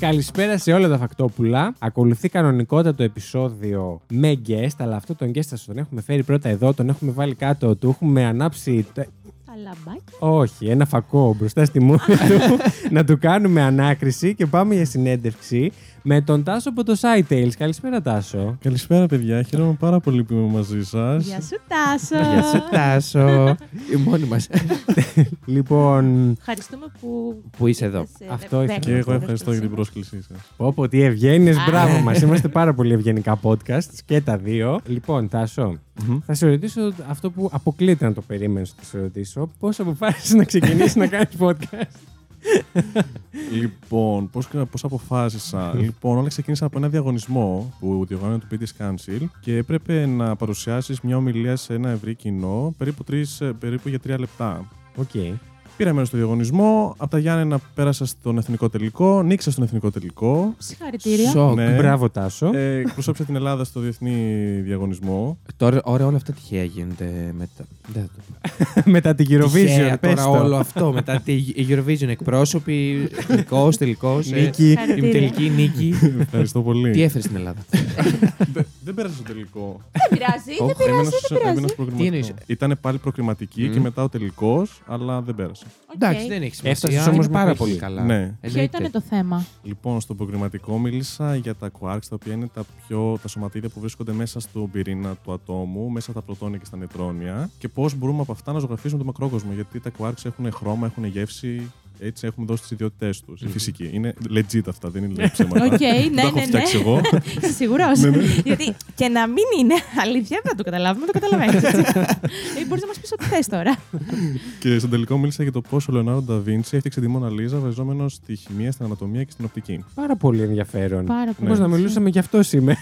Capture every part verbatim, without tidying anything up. Καλησπέρα σε όλα τα φακτόπουλα. Ακολουθεί κανονικότατο επεισόδιο με guest, αλλά αυτό τον guest σας τον έχουμε φέρει πρώτα εδώ, τον έχουμε βάλει κάτω, του έχουμε ανάψει... Λαμπάκι. Όχι, ένα φακό μπροστά στη μούρη του, να του κάνουμε ανάκριση και πάμε για συνέντευξη με τον Τάσο από το SciTales. Καλησπέρα, Τάσο. Καλησπέρα, παιδιά. Χαίρομαι πάρα πολύ που είμαι μαζί σας. Γεια σου, Τάσο. Γεια σου, Τάσο. Η μόνη μας. Λοιπόν... Ευχαριστούμε που... που είσαι εδώ. Αυτό ήθελα. Και εγώ ευχαριστώ για την πρόσκλησή σας. Όπω τι ευγένειες, μπράβο μας. Είμαστε πάρα πολύ ευγενικά podcast και τα δύο. Λοιπόν, Τάσο, mm-hmm. θα σε ρωτήσω αυτό που αποκλείται να το περίμενες να σε ρωτήσω. Πώς αποφάσισες να ξεκινήσεις να κάνεις podcast? Λοιπόν, πώς, πώς αποφάσισα. Λοιπόν, όλα ξεκίνησαν από ένα διαγωνισμό που διοργάνωσε το British Council και έπρεπε να παρουσιάσεις μια ομιλία σε ένα ευρύ κοινό περίπου, τρεις, περίπου για τρία λεπτά. Okay. Πήρα μέρος στο διαγωνισμό. Από τα Γιάννενα πέρασα στον εθνικό τελικό. Νίξα στον εθνικό τελικό. Συγχαρητήρια. Σοκ. Ναι. Μπράβο, Τάσο. Ε, Εκπροσώπησα την Ελλάδα στο διεθνή διαγωνισμό. Τώρα όλα αυτά τυχαία γίνονται μετά. Δεν θα το μετά την Eurovision. Τώρα όλο αυτό. Μετά την Eurovision εκπρόσωποι. Τελικό, τελικό. Νίκη. Η τελική νίκη. Ευχαριστώ πολύ. Τι έφερε στην Ελλάδα? Δεν πέρασε το τελικό. Δεν πειράζει. Δεν πειράζει. Ήταν πάλι προκριματική και μετά ο τελικό, αλλά δεν πέρασε. Okay. Εντάξει, δεν έχει σημασία. Έφτασες όμως πάρα πολύ, πολύ καλά. Ναι. Ποιο ήταν το θέμα? Λοιπόν, στο προκριματικό μίλησα για τα quarks, τα οποία είναι τα, πιο, τα σωματίδια που βρίσκονται μέσα στον πυρήνα του ατόμου, μέσα στα πρωτόνια και στα νετρόνια, και πώς μπορούμε από αυτά να ζωγραφίσουμε τον μακρόκοσμο. Γιατί τα quarks έχουν χρώμα, έχουν γεύση. Έτσι έχουμε δώσει τις ιδιότητές τους. Η φυσική. Είναι legit αυτά, δεν είναι ψέματα. Οκ, ναι, ναι, ναι. Το έχω φτιάξει εγώ. Είσαι σίγουρος? Γιατί και να μην είναι αλήθεια, δεν το καταλάβουμε, το καταλαβαίνεις. Μπορείς να μας πεις ό,τι θες τώρα. Και στον τελικό μίλησα για το πώς ο Λεωνάρντο ντα Βίντσι έφτιαξε τη Μόνα Λίζα βασιζόμενος στη χημεία, στην ανατομία και στην οπτική. Πάρα πολύ ενδιαφέρον. Πώς να μιλούσαμε γι' αυτό σήμερα.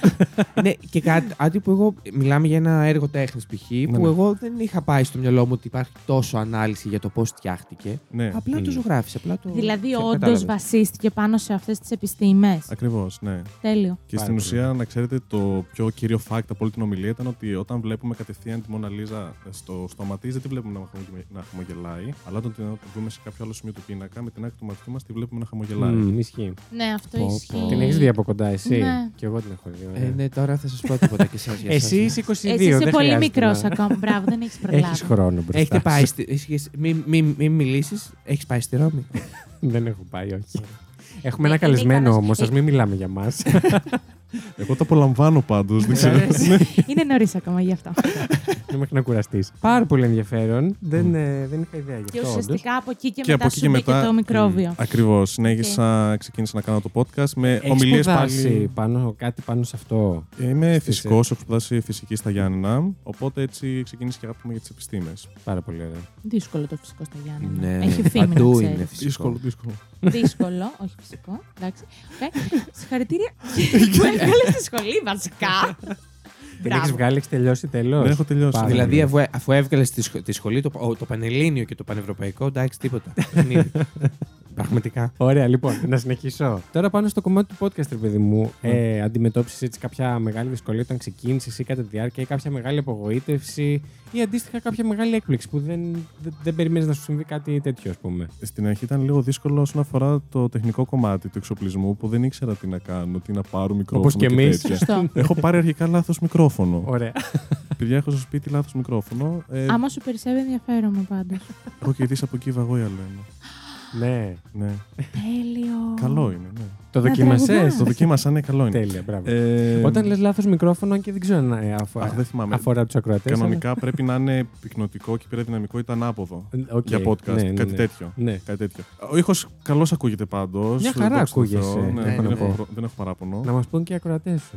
Ναι, και κάτι που εγώ. Μιλάμε για ένα έργο τέχνης π.χ. που εγώ δεν είχα πάει στο μυαλό μου ότι υπάρχει τόσο ανάλυση για το πώς φτιάχτηκε. Απλά το ζωγράφι. Το... Δηλαδή, όντως βασίστηκε πάνω σε αυτές τις επιστήμες. Ακριβώς, ναι. Τέλειο. Και στην ουσία, να ξέρετε, το πιο κύριο fact από όλη την ομιλία ήταν ότι όταν βλέπουμε κατευθείαν τη Μόνα Λίζα στο στόμα της, δεν τη βλέπουμε να χαμογελάει, αλλά όταν την δούμε σε κάποιο άλλο σημείο του πίνακα, με την άκρη του ματιού μας τη βλέπουμε να χαμογελάει. Mm, ισχύει. Ναι, αυτό πω, ισχύει. Πω. Την έχεις δει από κοντά, εσύ? Ναι. Και εγώ την έχω δει. Ε, ναι, τώρα θα σας πω τίποτα και εσάς. Εσύ είσαι είκοσι δύο. Εσύ είσαι πολύ μικρός ακόμα. Μπράβο, δεν έχεις προλάβει. Έχεις χρόνο μπροστά. Μην μιλήσεις, έχεις πάει στη Ρώμη? Δεν έχω πάει, όχι. Έχουμε ένα καλεσμένο όμως, ας μην μιλάμε για μας. Εγώ το απολαμβάνω πάντως, δεν ξέρω. Είναι νωρίς ακόμα γι' αυτό. Δεν μέχρι να κουραστείς. Πάρα πολύ ενδιαφέρον. Δεν, ε, δεν είχα ιδέα γι' αυτό. Και ουσιαστικά όντως. Από εκεί και, και μετά σου και το μικρόβιο. Mm. Ακριβώς. Συνέχισα, okay. ξεκίνησα να κάνω το podcast με ομιλίες πάλι. Πάνω, κάτι πάνω σε αυτό. Είμαι φυσικός, έχω σπουδάσει φυσική στα Γιάννενα. Οπότε έτσι ξεκίνησε και αγάπη μου για τις επιστήμες. Πάρα πολύ ωραία. Δύσκολο το φυσικό στα Γιάννενα. Ναι. Έχει φήμη να ξέρεις. Δύσκολο, δύσκολο. Δύσκολο, όχι φυσικό. Συγχαρητήρια. Βγάλε στη σχολή, βασικά. Την έχεις βγάλει, έχεις τελειώσει τελώς. Δεν έχω τελειώσει. Πάρα δηλαδή, αφού, αφού έβγαλες τη σχολή, το, το πανελλήνιο και το πανευρωπαϊκό, εντάξει, τίποτα. Πραγματικά. Ωραία, λοιπόν, να συνεχίσω. Τώρα πάνω στο κομμάτι του podcast, ρε παιδί μου, ε, αντιμετώπισες έτσι κάποια μεγάλη δυσκολία όταν ξεκίνησες ή κατά τη διάρκεια ή κάποια μεγάλη απογοήτευση ή αντίστοιχα κάποια μεγάλη έκπληξη που δεν, δεν, δεν περιμένεις να σου συμβεί κάτι τέτοιο, ας πούμε? Στην αρχή ήταν λίγο δύσκολο όσον αφορά το τεχνικό κομμάτι του εξοπλισμού που δεν ήξερα τι να κάνω, τι να πάρω μικρόφωνο. Όπως και εμείς. Έχω πάρει αρχικά λάθος μικρόφωνο. Ωραία. Παιδιά, έχω στο σπίτι λάθος μικρόφωνο. Ε... Άμα σου περισσεύει, ενδιαφέρομαι πάντως. Έχω κερδίσει από εκεί βαγόια, λένε. Ναι, ναι. Τέλειο. Καλό είναι, ναι. Το δοκίμασες? Το δοκίμασα, ναι, καλό είναι. Τέλεια, μπράβο. Ε... Όταν λες λάθος μικρόφωνο, αν και δεν ξέρω να αφορά, Αχ, δεν θυμάμαι. αφορά τους ακροατές. Κανονικά αλλά... πρέπει να είναι πυκνοτικό και υπερδυναμικό ή ανάποδο okay. για podcast, ναι, ναι, κάτι, ναι. Τέτοιο. Ναι. κάτι τέτοιο. Ο ήχος καλώς ακούγεται πάντως. Μια χαρά ακούγεσαι. Ναι, ναι, δεν, έχω, δεν έχω παράπονο. Να μας πούν και οι ακροατές σου.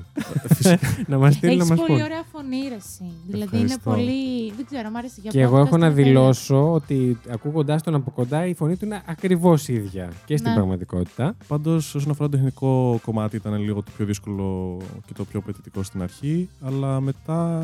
Να μας στείλουν να μας πούν. Έχεις πολύ ωραία φωνή, ρε εσύ. Δηλαδή είναι πολύ. Δεν ξέρω, μ' άρεσε για πολύ. Και εγώ έχω να δηλώσω ότι ακούγοντάς τον από κοντά η φωνή του είναι ακριβώς ίδια και στην πραγματικότητα. Πάντως, όσον αφορά το τεχνικό κομμάτι, ήταν λίγο το πιο δύσκολο και το πιο απαιτητικό στην αρχή. Αλλά μετά,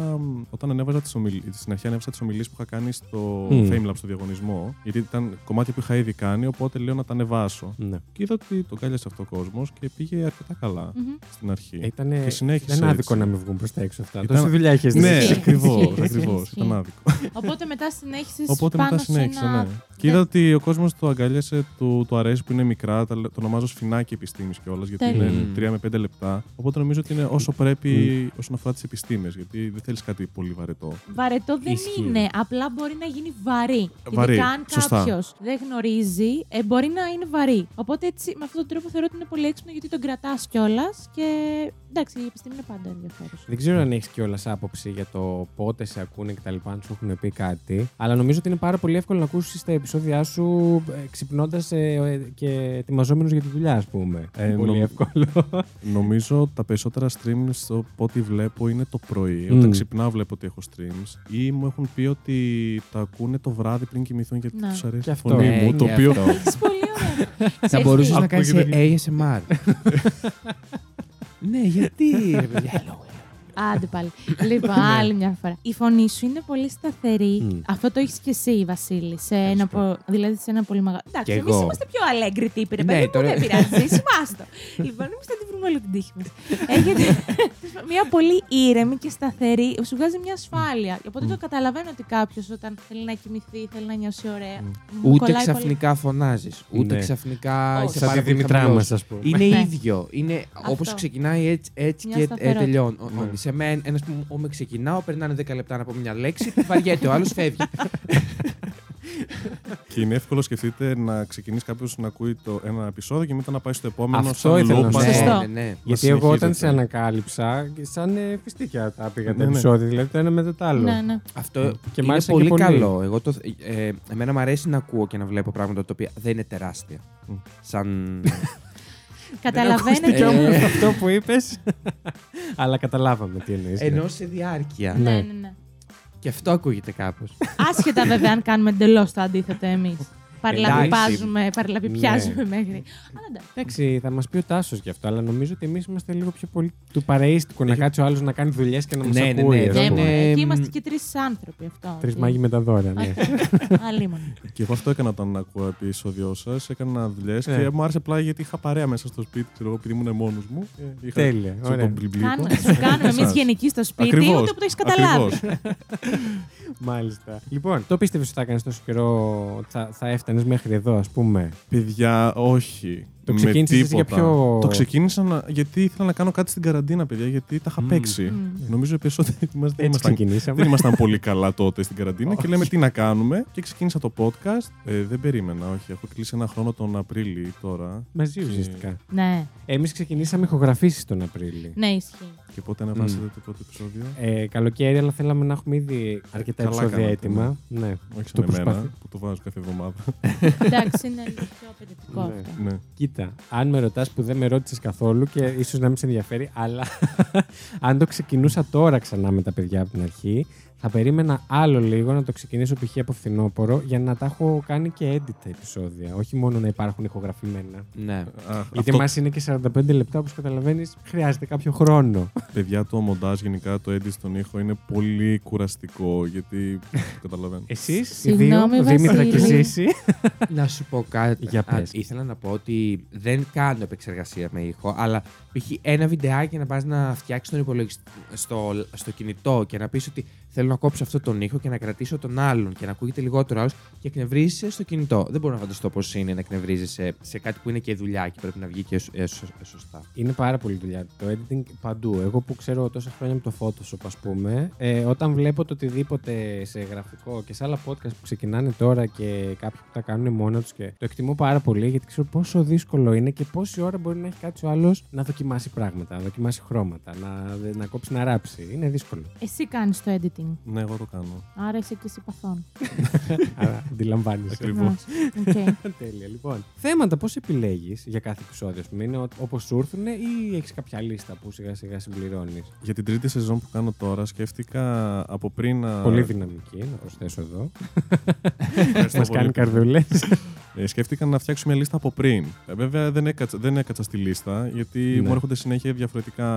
όταν ανέβαζα τις ομιλίες, στην αρχή ανέβασα τις ομιλίες που είχα κάνει στο mm. FameLab, στο διαγωνισμό, γιατί ήταν κομμάτια που είχα ήδη κάνει. Οπότε λέω να τα ανεβάσω. Mm. Και είδα ότι το κάλιασε αυτό ο κόσμος και πήγε αρκετά καλά mm-hmm. στην αρχή. Ήτανε... Και συνέχισε. Ήταν άδικο να μην βγουν προς τα έξω αυτά. Ήταν... Τόση δουλειά είχες. Ναι, ακριβώς. Ήταν άδικο. Οπότε μετά συνέχισες. Οπότε μετά συνέχισε, ναι. Και είδα ότι ο κόσμος το αγκάλιασε, του το αρέσει που είναι μικρά. Το ονομάζω σφινάκι επιστήμης κιόλας, γιατί είναι τρία με πέντε λεπτά. Οπότε νομίζω ότι είναι όσο πρέπει όσον αφορά τις επιστήμες, γιατί δεν θέλεις κάτι πολύ βαρετό. Βαρετό δεν είναι. Απλά μπορεί να γίνει βαρύ. Γιατί αν κάποιος δεν γνωρίζει, μπορεί να είναι βαρύ. Οπότε έτσι, με αυτόν τον τρόπο θεωρώ ότι είναι πολύ έξυπνο, γιατί τον κρατάς κιόλας. Και εντάξει, η επιστήμη είναι πάντα ενδιαφέρουσα. Δεν ξέρω αν έχεις κιόλας άποψη για το πότε σε ακούνε κτλ. Αν σου έχουν πει κάτι. Αλλά νομίζω ότι είναι πάρα πολύ εύκολο να ακούσεις τα επεισόδια σου ξυπνώντας ε, και ετοιμαζόμενος για τη δουλειά, ας πούμε. Ε, πολύ νομ... εύκολο. Νομίζω τα περισσότερα streams από ό,τι βλέπω είναι το πρωί. Mm. Όταν ξυπνάω, βλέπω ότι έχω streams. Ή μου έχουν πει ότι τα ακούνε το βράδυ πριν κοιμηθούν γιατί τους αρέσει η φωνή μου. Ε, το οποίο. Θα μπορούσες να κάνεις έι ες εμ αρ. Ναι, γιατί. Άντε πάλι. Λοιπόν, άλλη μια φορά. Η φωνή σου είναι πολύ σταθερή. Mm. Αυτό το έχεις και εσύ, Βασίλη. Σε ένα πο... Δηλαδή σε ένα πολύ μεγάλο. Εντάξει, εμείς είμαστε πιο αλέγκρι τύποι. Ναι, παιδί, τώρα... Δεν πειράζει. Σημάστο. Λοιπόν, εμείς θα την βρούμε όλη την τύχη μας. Έχετε μια πολύ ήρεμη και σταθερή. Σου βγάζει μια ασφάλεια. Οπότε mm. το καταλαβαίνω ότι κάποιος όταν θέλει να κοιμηθεί, θέλει να νιώσει ωραία. Mm. Ούτε ξαφνικά φωνάζεις. Ούτε ναι. ξαφνικά. Σαν τη Δημητρά μας, ας πούμε. Είναι ίδιο. Όπως ξεκινάει έτσι και τελειώνει. Σε μένα, ένας που με ξεκινάω, περνάνε δέκα λεπτά να πω μια λέξη, βαριέται, ο άλλος φεύγει. Και είναι εύκολο, σκεφτείτε, να ξεκινήσει κάποιος να ακούει το ένα επεισόδιο και μετά να πάει στο επόμενο. Αυτό ήθελα να πω. Ναι, ναι. Γιατί εγώ όταν σε ανακάλυψα, σαν πιστίκια τα πήγα τα ναι, ναι. επεισόδια, δηλαδή το ένα μετά το άλλο. Ναι, ναι. Αυτό και είναι πολύ, πολύ καλό. Εγώ το, ε, εμένα μου αρέσει να ακούω και να βλέπω πράγματα τα οποία δεν είναι τεράστια. Mm. Σαν... Καταλαβαίνετε. Ε, αυτό που είπες, αλλά καταλάβαμε τι εννοείς. Ενώ σε διάρκεια. Ναι, ναι, ναι. Και αυτό ακούγεται κάπως. Άσχετα βέβαια αν κάνουμε εντελώς το αντίθετο εμείς. Παρλαπιπάζουμε, παρλαπιπιάζουμε μέχρι. Εντάξει, θα μας πει ο Τάσος γι' αυτό, αλλά νομίζω ότι εμείς είμαστε λίγο πιο πολύ του παρεΐστικου. Να κάτσει ο άλλος να κάνει δουλειές και να μας ακούει. Ναι, ναι, εκεί είμαστε και τρεις άνθρωποι. Τρεις μάγοι με τα δώρα, ναι. Και εγώ αυτό έκανα όταν ακούω επεισόδιο σας. Έκανα δουλειές και μου άρεσε απλά γιατί είχα παρέα μέσα στο σπίτι, ξέρω, επειδή ήμουν μόνος μου. Τέλεια. Σου κάνουμε εμείς γενικοί στο σπίτι, ούτε που το έχεις καταλάβει. Μάλιστα. Λοιπόν, το πίστευες ότι θα έκανες τόσο καιρό, θα έφτανες μέχρι εδώ, ας πούμε? Παιδιά, όχι. Το ξεκίνησες για ποιο... Το ξεκίνησα να... γιατί ήθελα να κάνω κάτι στην καραντίνα, παιδιά, γιατί τα είχα mm. παίξει. Mm. Νομίζω περισσότερο δεν ήμασταν... δεν ήμασταν πολύ καλά τότε στην καραντίνα και λέμε τι να κάνουμε. Και ξεκίνησα το podcast. Ε, δεν περίμενα, όχι. Έχω κλείσει ένα χρόνο τον Απρίλη τώρα. Μαζί και... ουσιαστικά. Ναι. Εμείς ξεκινήσαμε ηχογραφήσεις τον Απρίλη. Ναι, ισχύει. Και πότε ανεβάσατε mm. το πρώτο επεισόδιο? Ε, καλοκαίρι, αλλά θέλαμε να έχουμε ήδη αρκετά επεισόδια έτοιμα. Ναι. Ναι. Όχι σαν εμένα, που το βάζω κάθε εβδομάδα. Εντάξει, είναι λίγο πιο απαιτητικό αυτό. Ναι. Κοίτα, αν με ρωτάς που δεν με ρώτησες καθόλου και ίσως να μην σε ενδιαφέρει, αλλά αν το ξεκινούσα τώρα ξανά με τα παιδιά από την αρχή, θα περίμενα άλλο λίγο να το ξεκινήσω π.χ. από φθινόπωρο για να τα έχω κάνει και edit τα επεισόδια. Όχι μόνο να υπάρχουν ηχογραφημένα. Ναι. Γιατί αυτό... μας είναι και σαράντα πέντε λεπτά, όπως καταλαβαίνεις, χρειάζεται κάποιο χρόνο. Παιδιά, το μοντάζ γενικά, το edit στον ήχο είναι πολύ κουραστικό. Γιατί καταλαβαίνω. Εσείς, οι δύο, Δήμητρα και Σύση. Να σου πω κάτι. Για πες. Ήθελα να πω ότι δεν κάνω επεξεργασία με ήχο, αλλά π.χ. ένα βιντεάκι να πας να φτιάξεις τον υπολογιστή στο, στο κινητό και να πεις ότι θέλω να κόψω αυτόν τον ήχο και να κρατήσω τον άλλον και να ακούγεται λιγότερο άλλος και εκνευρίζεσαι στο κινητό. Δεν μπορώ να φανταστώ πώς είναι να εκνευρίζεσαι σε, σε κάτι που είναι και δουλειά και πρέπει να βγει και σω, ε, σω, ε, σωστά. Είναι πάρα πολύ δουλειά το editing παντού. Εγώ που ξέρω τόσα χρόνια με το Photoshop, ας πούμε, ε, όταν βλέπω το οτιδήποτε σε γραφικό και σε άλλα podcast που ξεκινάνε τώρα και κάποιοι που τα κάνουν μόνα τους, και το εκτιμώ πάρα πολύ, γιατί ξέρω πόσο δύσκολο είναι και πόση ώρα μπορεί να έχει κάτι ο άλλος να δοκιμάσει πράγματα, να δοκιμάσει χρώματα, να, να κόψει, να ράψει. Είναι δύσκολο. Εσύ κάνεις το editing? Ναι, εγώ το κάνω. Άρα είσαι και συμπαθών. Άρα αντιλαμβάνεσαι. Ακριβώς. Okay. Τέλεια, λοιπόν. Θέματα πώς επιλέγεις για κάθε επεισόδιο, ας πούμε? Είναι όπως σου έρθουν ή έχεις κάποια λίστα που σιγά σιγά συμπληρώνεις? Για την τρίτη σεζόν που κάνω τώρα, σκέφτηκα από πριν. Πολύ α... δυναμική, να προσθέσω εδώ. Μας κάνει καρδούλες. Ε, σκέφτηκαν να φτιάξουν μια λίστα από πριν. Ε, βέβαια δεν έκατσα, δεν έκατσα στη λίστα, γιατί ναι. μου έρχονται συνέχεια διαφορετικά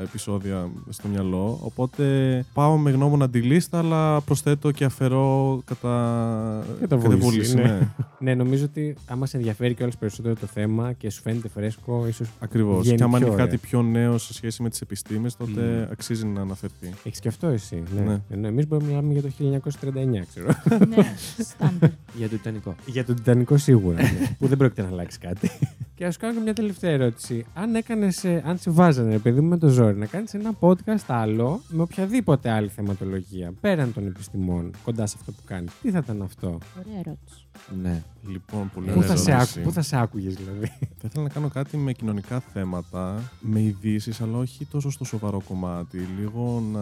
επεισόδια στο μυαλό. Οπότε πάω με γνώμονα τη λίστα, αλλά προσθέτω και αφαιρώ κατά βούληση. Ναι. Ναι. ναι, νομίζω ότι άμα σε ενδιαφέρει κιόλας περισσότερο το θέμα και σου φαίνεται φρέσκο, ίσως. Ακριβώς. Και άμα είναι κάτι πιο νέο σε σχέση με τις επιστήμες, τότε mm. αξίζει να αναφερθεί. Έχεις και αυτό εσύ. Ναι. ναι. Ενώ εμείς μπορούμε να μιλάμε για το χίλια εννιακόσια τριάντα εννιά, ξέρω. Ναι, στάνταρ. Για το Τιτανικό. Για το Τιτανικό σίγουρα. Ναι. Που δεν πρόκειται να αλλάξει κάτι. Και να σου κάνω και μια τελευταία ερώτηση. Αν έκανες, αν σε βάζανε, παιδί μου, με το ζόρι, να κάνεις ένα podcast άλλο με οποιαδήποτε άλλη θεματολογία πέραν των επιστημών, κοντά σε αυτό που κάνεις, τι θα ήταν αυτό? Ωραία ερώτηση. Ναι. Λοιπόν, πολύ ωραία ερώτηση. Πού θα σε άκουγες, δηλαδή? Θα ήθελα να κάνω κάτι με κοινωνικά θέματα, με ειδήσεις, αλλά όχι τόσο στο σοβαρό κομμάτι. Λίγο να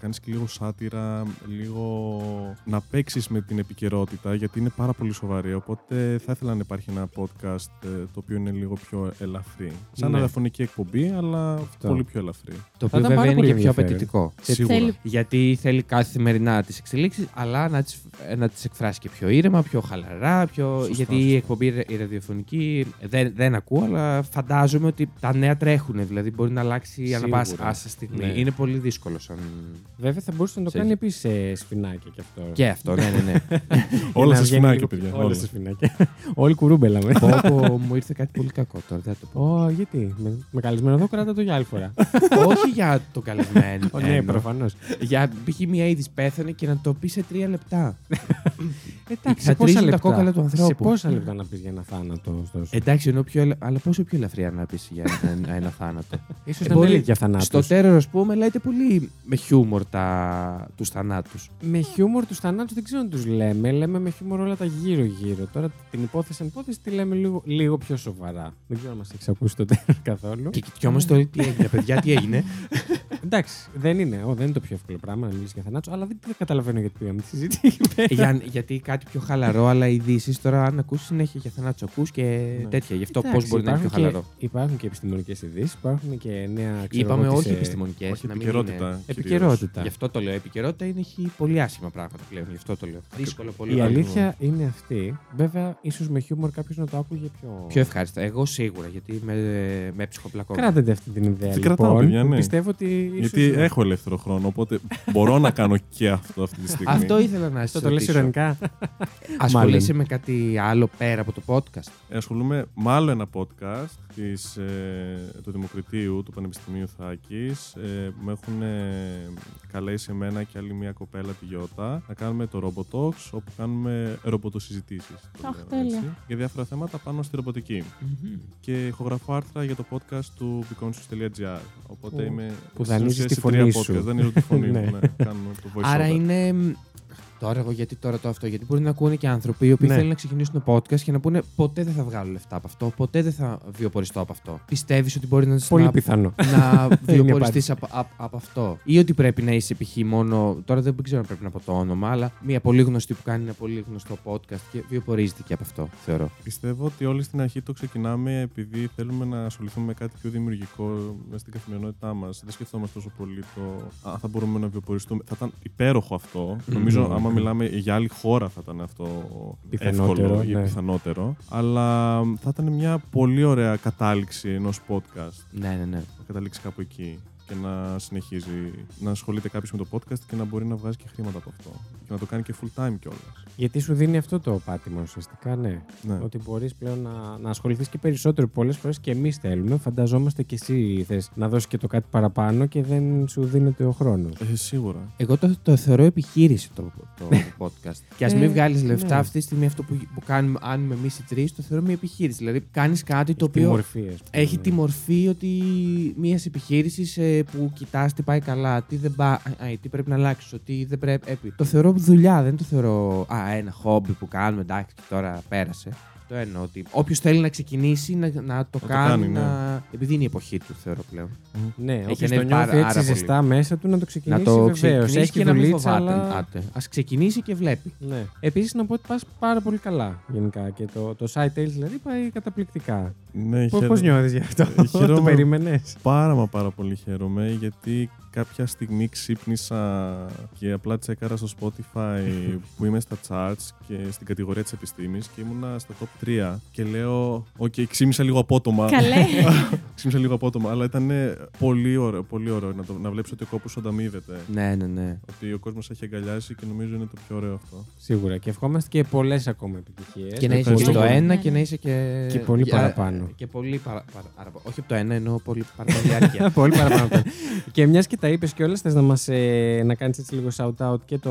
κάνεις και λίγο σάτιρα, λίγο να παίξεις με την επικαιρότητα, γιατί είναι πάρα πολύ σοβαρή. Οπότε θα ήθελα να υπάρχει ένα podcast το οποίο είναι λίγο πιο ελαφρύ. Σαν ναι. ραδιοφωνική εκπομπή, αλλά αυτό. Πολύ πιο ελαφρύ. Το οποίο βέβαια είναι και πιο απαιτητικό. Σίγουρα. Θέλει... Γιατί θέλει καθημερινά τις εξελίξεις, αλλά να τις, να τις εκφράσει και πιο ήρεμα, πιο χαλαρά. Πιο... Σωστά, γιατί σωστά. η εκπομπή η ραδιοφωνική δεν, δεν ακούω, αλλά φαντάζομαι ότι τα νέα τρέχουν. Δηλαδή μπορεί να αλλάξει ανά πάσα στιγμή. Ναι. Είναι πολύ δύσκολο. Σαν... Βέβαια θα μπορούσε να το κάνει επίσης σε σφινάκια κι αυτό. Και αυτό, ναι, ναι. ναι. Όλα σε σφινάκια, παιδιά. Όλα σε σφινάκια. Όλοι κουρούμπελα. Μου ήρθε κάτι πολύ κακό τώρα. Δεν το πω. Γιατί. Με καλεσμένο εδώ κράτα το για άλλη φορά. Όχι για το καλεσμένο. Ναι, προφανώς. Για π.χ. μια είδηση πέθανε και να το πει σε τρία λεπτά. Εντάξει, σε πόσα λεπτά. Σε πόσα λεπτά να πεις για ένα θάνατο? Εντάξει, ενώ πιο, αλλά πόσο πιο ελαφριά να πεις για ένα, ένα θάνατο. Ίσως να μην για θανάτους. Στο τέρορ, ας πούμε, λέτε πολύ με χιούμορ τα... τους θανάτους. Με χιούμορ τους θανάτους δεν ξέρω να τους λέμε. Λέμε με χιούμορ όλα τα γύρω-γύρω. Τώρα την υπόθεση υπόθεση τη λέμε λίγο, λίγο πιο σοβαρά. Δεν ξέρω αν μας έχεις ακούσει το τέρορ καθόλου. Και κοιτιόμαστε το τι έγινε, παιδιά, τι έγινε. Εντάξει, δεν είναι, ο, δεν είναι το πιο εύκολο πράγμα να μιλήσει για θανάτους, αλλά δεν, δεν καταλαβαίνω γιατί πήγαμε τη συζήτηση. για, γιατί κάτι πιο χαλαρό, αλλά ειδήσεις τώρα, αν ακούσει συνέχεια για θανάτους, ακούς και ναι. τέτοια. Γι' αυτό πώς μπορεί να είναι πιο χαλαρό. Και, υπάρχουν και επιστημονικές ειδήσεις, υπάρχουν και νέα. Είπαμε όχι σε... επιστημονικές. Όχι, επικαιρότητα. Επικαιρότητα. Γι' αυτό το λέω. Επικαιρότητα είναι, έχει πολύ άσχημα πράγματα πλέον. Γι' αυτό το λέω. Δύσκολο, πολύ. Η αλήθεια είναι αυτή. Βέβαια, ίσως με χιούμορ κάποιο να το άκουγε πιο. Πιο ευχάριστα. Εγώ σίγουρα, γιατί με ψυχοπλακώ. Κράτετε αυτή την ιδέα. Την κρατάω. Πιστεύω ότι. Γιατί ίσως... έχω ελεύθερο χρόνο, οπότε μπορώ να κάνω και αυτό αυτή τη στιγμή. Αυτό ήθελα να σας ρωτήσω. Το λες ειρωνικά. Ασχολείσαι με κάτι άλλο πέρα από το podcast? Ε, ασχολούμαι με άλλο ένα podcast της, ε, του Δημοκριτίου, του Πανεπιστημίου Θράκης. Ε, με έχουν ε, καλέσει εμένα και άλλη μια κοπέλα, τη Γιώτα, να κάνουμε το Robotalks, όπου κάνουμε ρομποτοσυζητήσεις. Αχ, τέλεια. Για διάφορα θέματα πάνω στη ρομποτική. Mm-hmm. Και ηχογραφώ άρθρα για το podcast του beconscious.gr. Οπότε oh. είμαι... Δανείζεις τη φωνή σου. Δανείζω τη φωνή μου, ναι. Άρα είναι... Τώρα, εγώ γιατί τώρα το αυτό, γιατί μπορεί να ακούνε και άνθρωποι οι οποίοι ναι. θέλουν να ξεκινήσουν το podcast και να πούνε ποτέ δεν θα βγάλω λεφτά από αυτό, ποτέ δεν θα βιοποριστώ από αυτό. Πιστεύεις ότι μπορεί να, πολύ πιθανό. να βιοποριστείς από, από, από αυτό? Ή ότι πρέπει να είσαι π.χ. μόνο. Τώρα δεν ξέρω αν πρέπει να πω το όνομα, αλλά μια πολύ γνωστή που κάνει ένα πολύ γνωστό podcast και βιοπορίζεται και από αυτό, θεωρώ. Πιστεύω ότι όλοι στην αρχή το ξεκινάμε επειδή θέλουμε να ασχοληθούμε με κάτι πιο δημιουργικό στην καθημερινότητά μας. Δεν σκεφτόμαστε τόσο πολύ το αν θα μπορούμε να βιοποριστούμε. Θα ήταν υπέροχο αυτό, mm-hmm. νομίζω, άμα μιλάμε για άλλη χώρα θα ήταν αυτό εύκολο ή ναι. πιθανότερο. Αλλά θα ήταν μια πολύ ωραία κατάληξη ενός podcast. Ναι, ναι, ναι. Να καταλήξει κάπου εκεί και να συνεχίζει να ασχολείται κάποιος με το podcast και να μπορεί να βγάζει και χρήματα από αυτό. Και να το κάνει και full time κιόλας. Γιατί σου δίνει αυτό το πάτημα ουσιαστικά, ναι. ναι. Ότι μπορείς πλέον να, να ασχοληθείς και περισσότερο. Πολλές φορές και εμείς θέλουμε. Φανταζόμαστε και εσύ θες να δώσεις και το κάτι παραπάνω και δεν σου δίνεται ο χρόνος. Ε, σίγουρα. Εγώ το, το θεωρώ επιχείρηση το, το, το podcast. Και ας μην ε, βγάλεις λεφτά ναι. αυτή τη στιγμή, αυτό που, που κάνουμε, αν είμαι εμείς οι τρεις, το θεωρώ μια επιχείρηση. Δηλαδή κάνεις κάτι το έχει οποίο. Τη μορφή, έχει τη μορφή ότι μια επιχείρηση που κοιτάς τι πάει καλά, τι, δεν πά... Αι, τι πρέπει να αλλάξεις, τι δεν πρέπει. Το θεωρώ δουλειά, δεν το θεωρώ. Α, ένα χόμπι που κάνουμε, εντάξει, τώρα πέρασε. Αυτό εννοώ. Ότι όποιος θέλει να ξεκινήσει να, να το να κάνει. Το κάνει να... ναι. Επειδή είναι η εποχή του, θεωρώ πλέον. Mm. Ναι, όποιος το νιώθει έτσι ζεστά μέσα του να το ξεκινήσει. Να το ξεκινήσει έχει και να μην φοβάται. Αλλά... Ας ξεκινήσει και βλέπει. Ναι. Επίσης να πω ότι πας πάρα πολύ καλά γενικά. Και το, το SciTales δηλαδή πάει καταπληκτικά. Ναι, Πώς χαίρομαι... νιώθεις γι' αυτό, χαίρομαι... το περίμενες. Πάρα μα πάρα πολύ χαίρομαι γιατί κάποια στιγμή ξύπνησα και απλά τσέκαρα στο Spotify που είμαι στα charts και στην κατηγορία της επιστήμης και ήμουνα στα top τρία και λέω «ΟΚ, okay, ξύμισα λίγο απότομα». Καλέ! Ξύμισα λίγο απότομα, αλλά ήταν πολύ ωραίο, πολύ ωραίο να, το, να βλέπεις ότι ο κόπος ανταμείβεται. Ναι, ναι, ναι. Ότι ο κόσμος έχει αγκαλιάσει και νομίζω είναι το πιο ωραίο αυτό. Σίγουρα και ευχόμαστε και πολλές ακόμα επιτυχίες. Και να είσαι και το ένα και να είσαι και... και πολύ παραπάνω. Και πολύ παραπάνω. Παρα... Όχι από το ένα, εννοώ πολύ παραπάνω. Πολύ παραπάνω. Και μια και τα είπε κιόλα, θε να, ε, να κάνει έτσι λίγο shout-out και το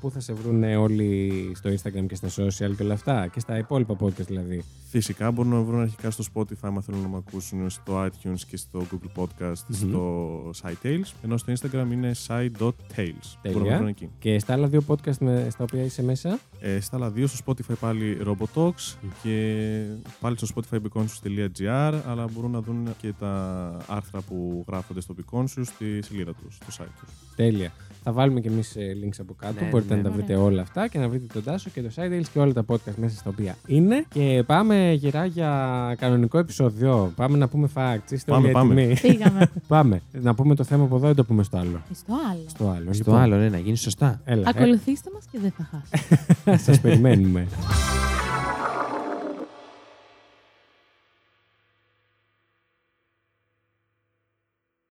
πού θα σε βρουν όλοι στο Instagram και στα social και όλα αυτά. Και στα υπόλοιπα podcast δηλαδή. Φυσικά μπορούν να βρουν αρχικά στο Spotify, αν θέλουν να με ακούσουν, στο iTunes και στο Google Podcast, mm-hmm. στο SciTales. Ενώ στο Instagram είναι sci.tales. Μπορούν να βρουν εκεί. Και στα άλλα δύο podcast με, στα οποία είσαι μέσα. Ε, στα άλλα δύο, στο Spotify πάλι Robotalks mm-hmm. και πάλι στο Spotify beconscious.gr. Αλλά μπορούν να δουν και τα άρθρα που γράφονται στο Beconscious στη σελίδα τους, στο site τους. Τέλεια. Θα βάλουμε και εμείς links από κάτω. Ναι, μπορείτε ναι, να ναι. τα βρείτε όλα αυτά και να βρείτε τον Τάσο και το SciTales και όλα τα podcast μέσα στα οποία είναι. Και πάμε γερά για κανονικό επεισόδιο. Πάμε να πούμε facts. Είστε όλοι έτοιμοι? Πήγαμε. Πάμε. Να πούμε το θέμα από εδώ ή το πούμε στο άλλο? Στο άλλο. Στο άλλο, στο λοιπόν, άλλο ναι, να γίνει σωστά. Έλα, Ακολουθήστε ε... μας και δεν θα χάσετε. Σας περιμένουμε.